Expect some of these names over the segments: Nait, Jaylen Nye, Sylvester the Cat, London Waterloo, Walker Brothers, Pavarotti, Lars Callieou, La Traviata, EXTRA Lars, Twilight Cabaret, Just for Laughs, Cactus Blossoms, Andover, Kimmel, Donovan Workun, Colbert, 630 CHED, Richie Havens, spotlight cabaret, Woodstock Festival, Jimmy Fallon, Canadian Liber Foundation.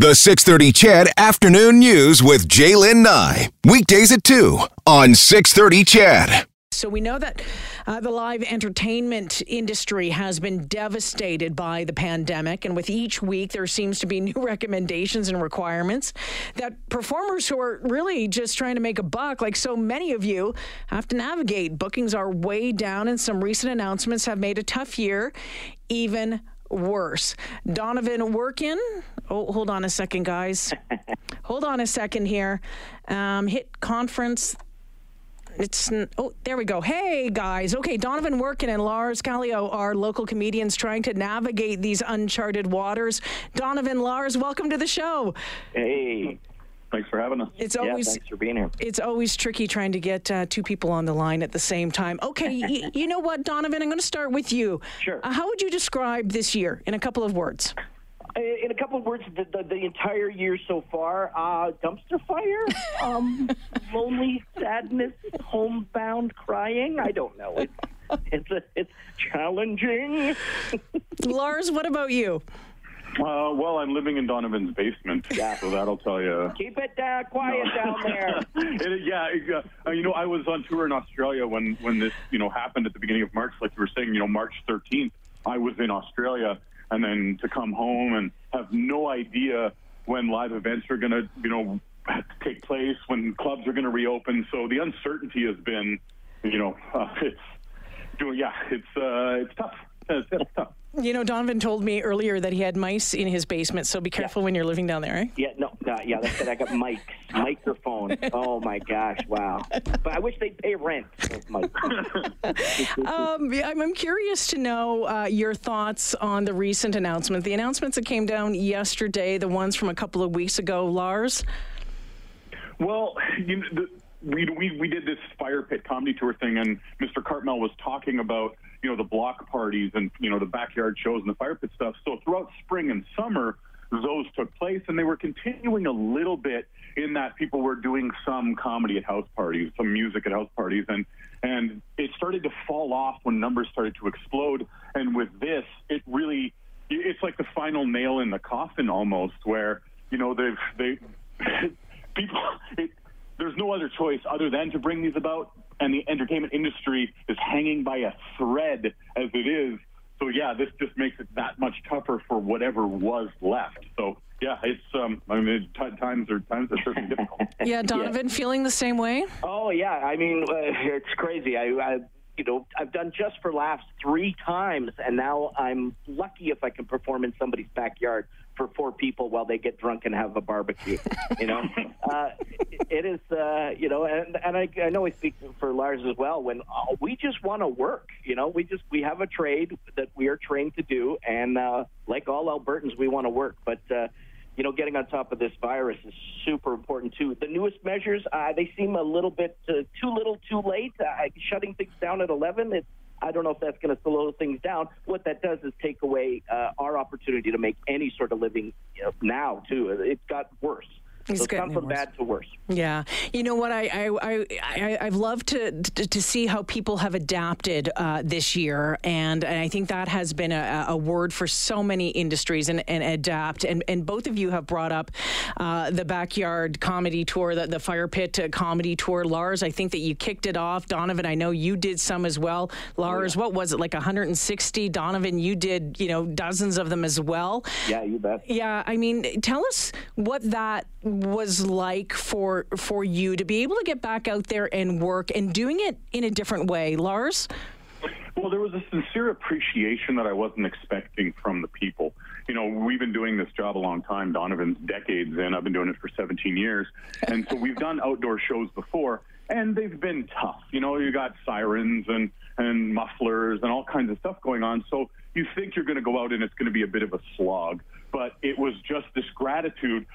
The 630 CHED Afternoon News with Jaylen Nye. Weekdays at 2 on 630 CHED. So we know that the live entertainment industry has been devastated by the pandemic. And with each week, there seems to be new recommendations and requirements that performers who are really just trying to make a buck, like so many of you, have to navigate. Bookings are way down, and some recent announcements have made a tough year even worse. Donovan Workun. Oh, hold on a second, guys. Hold on a second here. Hit conference. Oh, there we go. Hey, guys. Okay, Donovan Workun and Lars Callieou are local comedians trying to navigate these uncharted waters. Donovan, Lars, welcome to the show. Hey. Thanks for having us. Thanks for being here. It's always tricky trying to get two people on the line at the same time. Okay, you know what, Donovan? I'm going to start with you. Sure. How would you describe this year in a couple of words? In a couple of words, the entire year so far, dumpster fire, lonely sadness, homebound crying. I don't know. It's challenging. Lars, what about you? Well, I'm living in Donovan's basement, so that'll tell you. Keep it quiet down there. You know, I was on tour in Australia when this, happened at the beginning of March, like you were saying, March 13th, I was in Australia, and then to come home and have no idea when live events are going to, take place, when clubs are going to reopen. So the uncertainty has been, it's tough. It's tough. Donovan told me earlier that he had mice in his basement, so be careful when you're living down there, eh? That's it. I got mics, microphone. Oh, my gosh, wow. But I wish they'd pay rent. I'm curious to know your thoughts on the recent announcement. The announcements that came down yesterday, the ones from a couple of weeks ago, Lars? Well, we did this fire pit comedy tour thing, and Mr. Cartmel was talking about the block parties and, the backyard shows and the fire pit stuff. So throughout spring and summer, those took place, and they were continuing a little bit in that people were doing some comedy at house parties, some music at house parties, and it started to fall off when numbers started to explode. And with this, it really, it's like the final nail in the coffin almost, where, there's no other choice other than to bring these about. And the entertainment industry is hanging by a thread as it is. So, this just makes it that much tougher for whatever was left. So, it's, times are certainly difficult. Donovan, feeling the same way? Oh, yeah. I mean, it's crazy. I've done Just for Laughs 3 times, and now I'm lucky if I can perform in somebody's backyard for 4 people while they get drunk and have a barbecue, It is, and I know I speak for Lars as well, when we just want to work, we have a trade that we are trained to do, and like all Albertans, we want to work, but, getting on top of this virus is super important, too. The newest measures, they seem a little bit too little, too late. Shutting things down at 11, I don't know if that's going to slow things down. What that does is take away our opportunity to make any sort of living now, too. It got worse. So it's gone from bad to worse. Yeah. You know what? I've loved to see how people have adapted this year. And I think that has been a word for so many industries, and adapt. And both of you have brought up the backyard comedy tour, the fire pit comedy tour. Lars, I think that you kicked it off. Donovan, I know you did some as well. Lars, What was it, like 160? Donovan, you did, dozens of them as well. Yeah, you bet. Yeah. I mean, tell us what that was like for you to be able to get back out there and work and doing it in a different way. Lars? Well, there was a sincere appreciation that I wasn't expecting from the people. We've been doing this job a long time. Donovan's decades in. I've been doing it for 17 years. And so we've done outdoor shows before, and they've been tough. You got sirens and mufflers and all kinds of stuff going on. So you think you're going to go out and it's going to be a bit of a slog. But it was just this gratitude,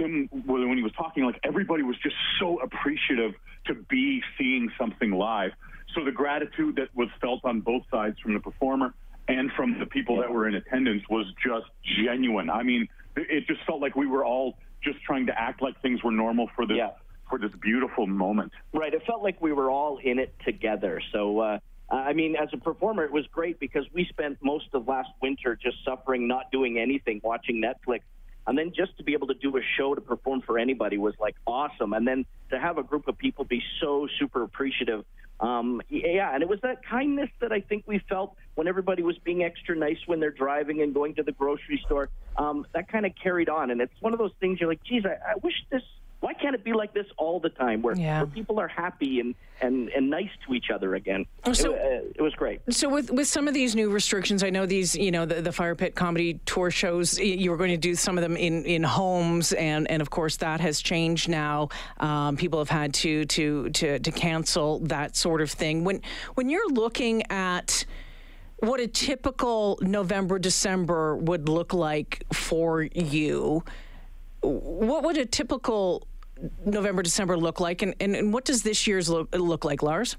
Tim, when he was talking, like everybody was just so appreciative to be seeing something live. So the gratitude that was felt on both sides from the performer and from the people that were in attendance was just genuine. I mean, it just felt like we were all just trying to act like things were normal for this beautiful moment. Right. It felt like we were all in it together. So, I mean, as a performer, it was great because we spent most of last winter just suffering, not doing anything, watching Netflix. And then just to be able to do a show, to perform for anybody was like awesome. And then to have a group of people be so super appreciative. Yeah, and it was that kindness that I think we felt when everybody was being extra nice when they're driving and going to the grocery store. That kind of carried on. And it's one of those things you're like, geez, I wish this, why can't it be like this all the time where people are happy and nice to each other again? So, it was great. So with some of these new restrictions, I know these, you know, the Fire Pit Comedy Tour shows, you were going to do some of them in homes. And of course, that has changed now. People have had to cancel that sort of thing. When you're looking at what a typical November, December would look like for you, what would a typical November, December look like, and what does this year's look like, Lars?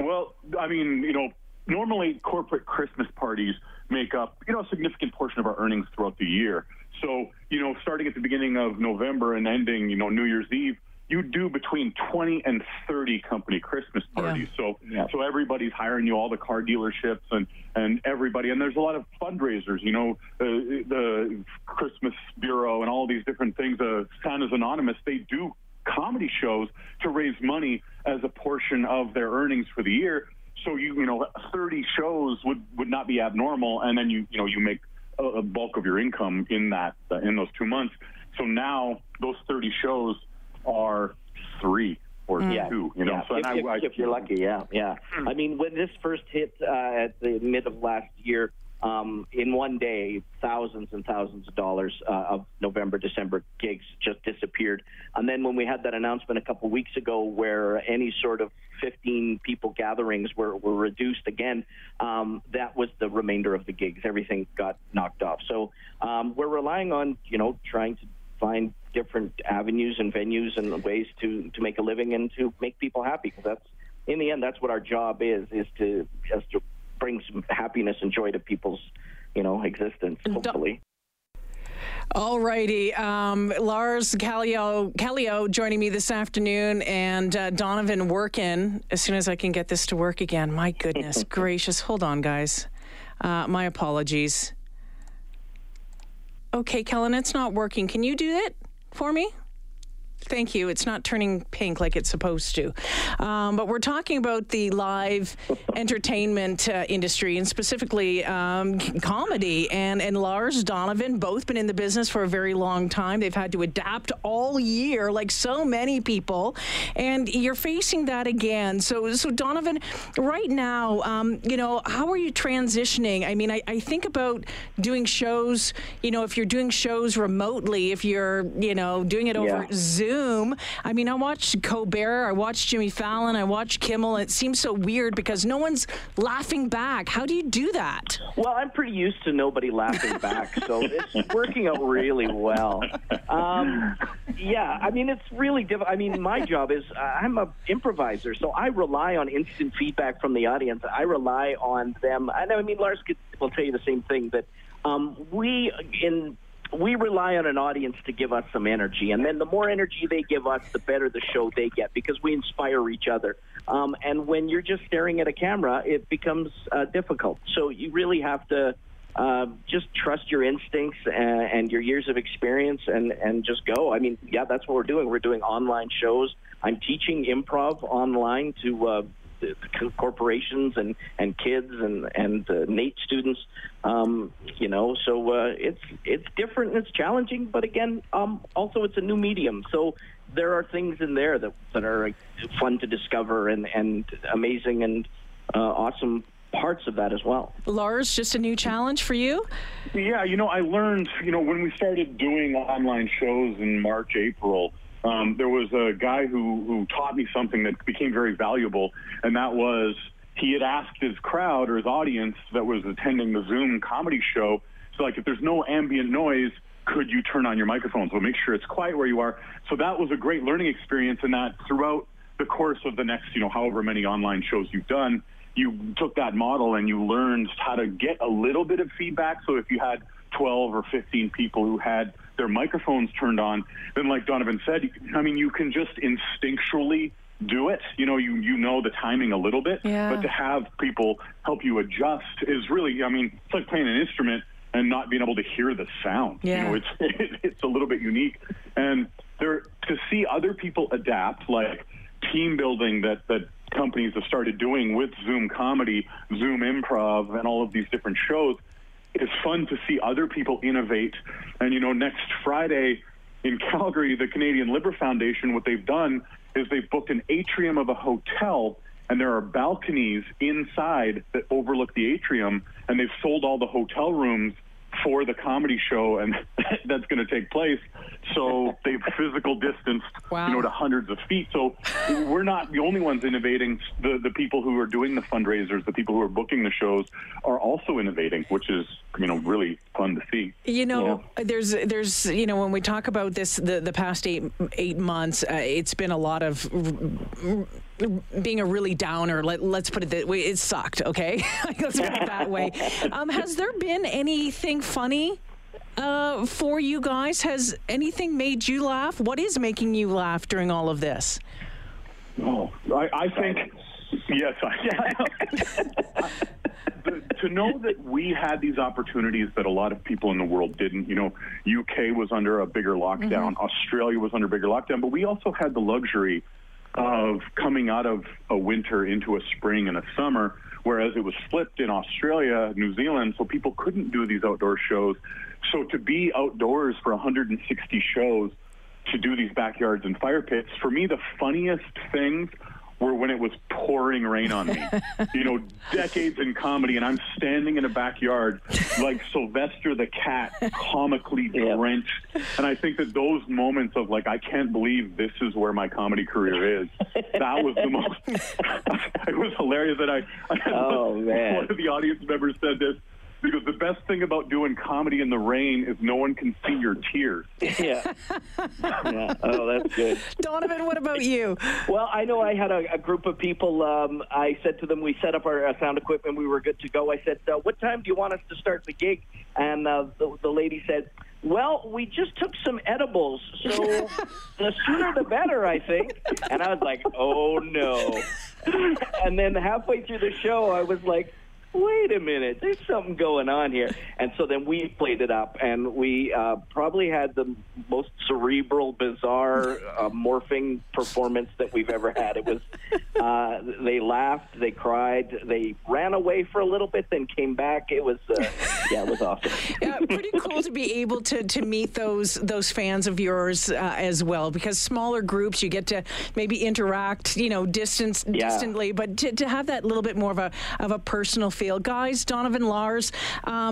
Well, I mean, you know, normally corporate Christmas parties make up, you know, a significant portion of our earnings throughout the year. So, you know, starting at the beginning of November and ending, you know, New Year's Eve, you do between 20 and 30 company Christmas parties. Yeah. So everybody's hiring you, all the car dealerships and everybody. And there's a lot of fundraisers, you know, the Christmas Bureau and all these different things. Santa's Anonymous, they do comedy shows to raise money as a portion of their earnings for the year. So, you know, 30 shows would not be abnormal. And then, you know, you make a bulk of your income in that, in those 2 months. So now those 30 shows are 3 or 2, you know. Yeah. So if you're lucky, yeah. I mean, when this first hit at the mid of last year, in one day, thousands and thousands of dollars of November, December gigs just disappeared. And then when we had that announcement a couple weeks ago where any sort of 15 people gatherings were reduced again, that was the remainder of the gigs. Everything got knocked off. So we're relying on, you know, trying to find different avenues and venues and ways to make a living and to make people happy, because that's, in the end, that's what our job is to just to bring some happiness and joy to people's, you know, existence, hopefully. All righty. Lars Callieou joining me this afternoon, and Donovan Workun, as soon as I can get this to work again. My goodness gracious. Hold on, guys. My apologies. Okay, Kellen, it's not working. Can you do it for me? Thank you. It's not turning pink like it's supposed to. But we're talking about the live entertainment industry, and specifically comedy. And Lars, Donovan, both been in the business for a very long time. They've had to adapt all year, like so many people. And you're facing that again. So Donovan, right now, you know, how are you transitioning? I mean, I think about doing shows, you know, if you're doing shows remotely, if you're, you know, doing it over Zoom. I mean, I watched Colbert, I watched Jimmy Fallon, I watched Kimmel. It seems so weird because no one's laughing back. How do you do that? Well, I'm pretty used to nobody laughing back, so it's working out really well. Yeah, I mean, it's really difficult. I mean, my job is I'm an improviser, so I rely on instant feedback from the audience. I rely on them. And I mean, Lars will tell you the same thing, that we rely on an audience to give us some energy, and then the more energy they give us, the better the show they get, because we inspire each other. And when you're just staring at a camera, it becomes difficult. So you really have to just trust your instincts and your years of experience and just go. I mean, yeah, that's what we're doing. We're doing online shows. I'm teaching improv online to corporations and kids and Nait students, you know, so it's different and it's challenging, but again, also it's a new medium, so there are things in there that are fun to discover and amazing and awesome parts of that as well. Lars, just a new challenge for you? Yeah, you know, I learned, you know, when we started doing online shows in March, April, there was a guy who taught me something that became very valuable, and that was he had asked his crowd or his audience that was attending the Zoom comedy show, so like, if there's no ambient noise, could you turn on your microphone? So make sure it's quiet where you are. So that was a great learning experience, and that throughout the course of the next, you know, however many online shows you've done, you took that model and you learned how to get a little bit of feedback. So if you had 12 or 15 people who had their microphones turned on, then like Donovan said, I mean, you can just instinctually do it. You know, you know the timing a little bit, but to have people help you adjust is really, I mean, it's like playing an instrument. and not being able to hear the sound. Yeah. You know, it's a little bit unique. And there, to see other people adapt, like team building that companies have started doing with Zoom comedy, Zoom improv, and all of these different shows, it's fun to see other people innovate. And, you know, next Friday in Calgary, the Canadian Liber Foundation, what they've done is they've booked an atrium of a hotel, and there are balconies inside that overlook the atrium, and they've sold all the hotel rooms for the comedy show, and that's going to take place. So they've physical distanced, wow, you know, to hundreds of feet. So we're not the only ones innovating. The people who are doing the fundraisers, the people who are booking the shows are also innovating, which is, you know, really fun to see. You know, yeah. There's, you know, when we talk about this, the past eight months, it's been a lot of being a really downer. Let's put it that way. It sucked. Okay. Let's put it that way. Has there been anything funny for you guys? Has anything made you laugh? What is making you laugh during all of this? Oh, I think, yes. To know that we had these opportunities that a lot of people in the world didn't. You know, UK was under a bigger lockdown. Mm-hmm. Australia was under a bigger lockdown. But we also had the luxury of coming out of a winter into a spring and a summer, whereas it was flipped in Australia, New Zealand, so people couldn't do these outdoor shows. So to be outdoors for 160 shows, to do these backyards and fire pits, for me, the funniest things were when it was pouring rain on me. You know, decades in comedy, and I'm standing in a backyard like Sylvester the Cat, comically drenched. Yep. And I think that those moments of, like, I can't believe this is where my comedy career is, that was the most, it was hilarious that one of the audience members said this, because the best thing about doing comedy in the rain is no one can see your tears. Yeah. Yeah. Oh, that's good. Donovan, what about you? Well, I know I had a group of people. I said to them, we set up our sound equipment. We were good to go. I said, what time do you want us to start the gig? And the lady said, well, we just took some edibles, so the sooner the better, I think. And I was like, oh, no. And then halfway through the show, I was like, wait a minute, there's something going on here. And so then we played it up, and we probably had the most cerebral, bizarre, morphing performance that we've ever had. It was, they laughed, they cried, they ran away for a little bit, then came back. It was, yeah, it was awesome. Yeah, pretty cool to be able to meet those fans of yours as well, because smaller groups, you get to maybe interact, you know, distantly, but to have that little bit more of a personal feel. Guys, Donovan, Lars,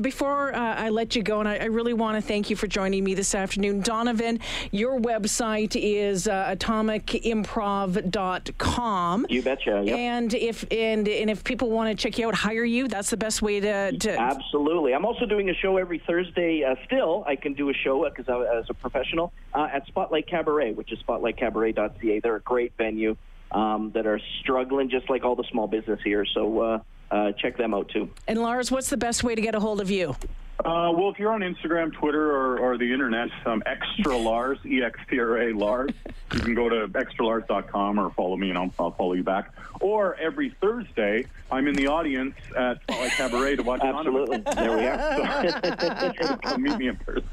before I let you go, and I really want to thank you for joining me this afternoon. Donovan, your website is atomicimprov.com. You betcha. Yep. And if people want to check you out, hire you, that's the best way to... Absolutely. I'm also doing a show every Thursday. Still, I can do a show because as a professional at Spotlight Cabaret, which is spotlightcabaret.ca. They're a great venue that are struggling just like all the small business here. So, check them out, too. And, Lars, what's the best way to get a hold of you? Well, if you're on Instagram, Twitter, or the Internet, EXTRA Lars, E-X-T-R-A Lars, you can go to extralars.com or follow me, and I'll follow you back. Or every Thursday, I'm in the audience at Twilight Cabaret to watch Donovan. Absolutely. There we are. So, come meet me in person.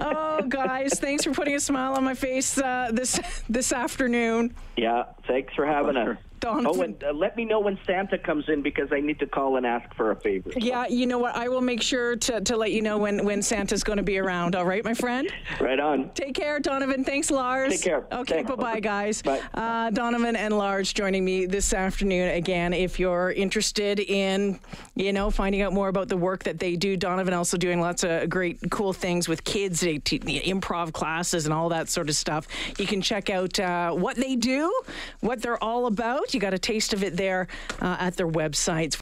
Oh, guys, thanks for putting a smile on my face this afternoon. Yeah, thanks for having us. Donovan. Oh, and let me know when Santa comes in, because I need to call and ask for a favor. Yeah, you know what? I will make sure to let you know when Santa's going to be around. All right, my friend? Right on. Take care, Donovan. Thanks, Lars. Take care. Okay, bye-bye, guys. Bye. Donovan and Lars joining me this afternoon again. If you're interested in, you know, finding out more about the work that they do, Donovan also doing lots of great, cool things with kids, improv classes and all that sort of stuff. You can check out what they do, what they're all about. You got a taste of it there at their websites.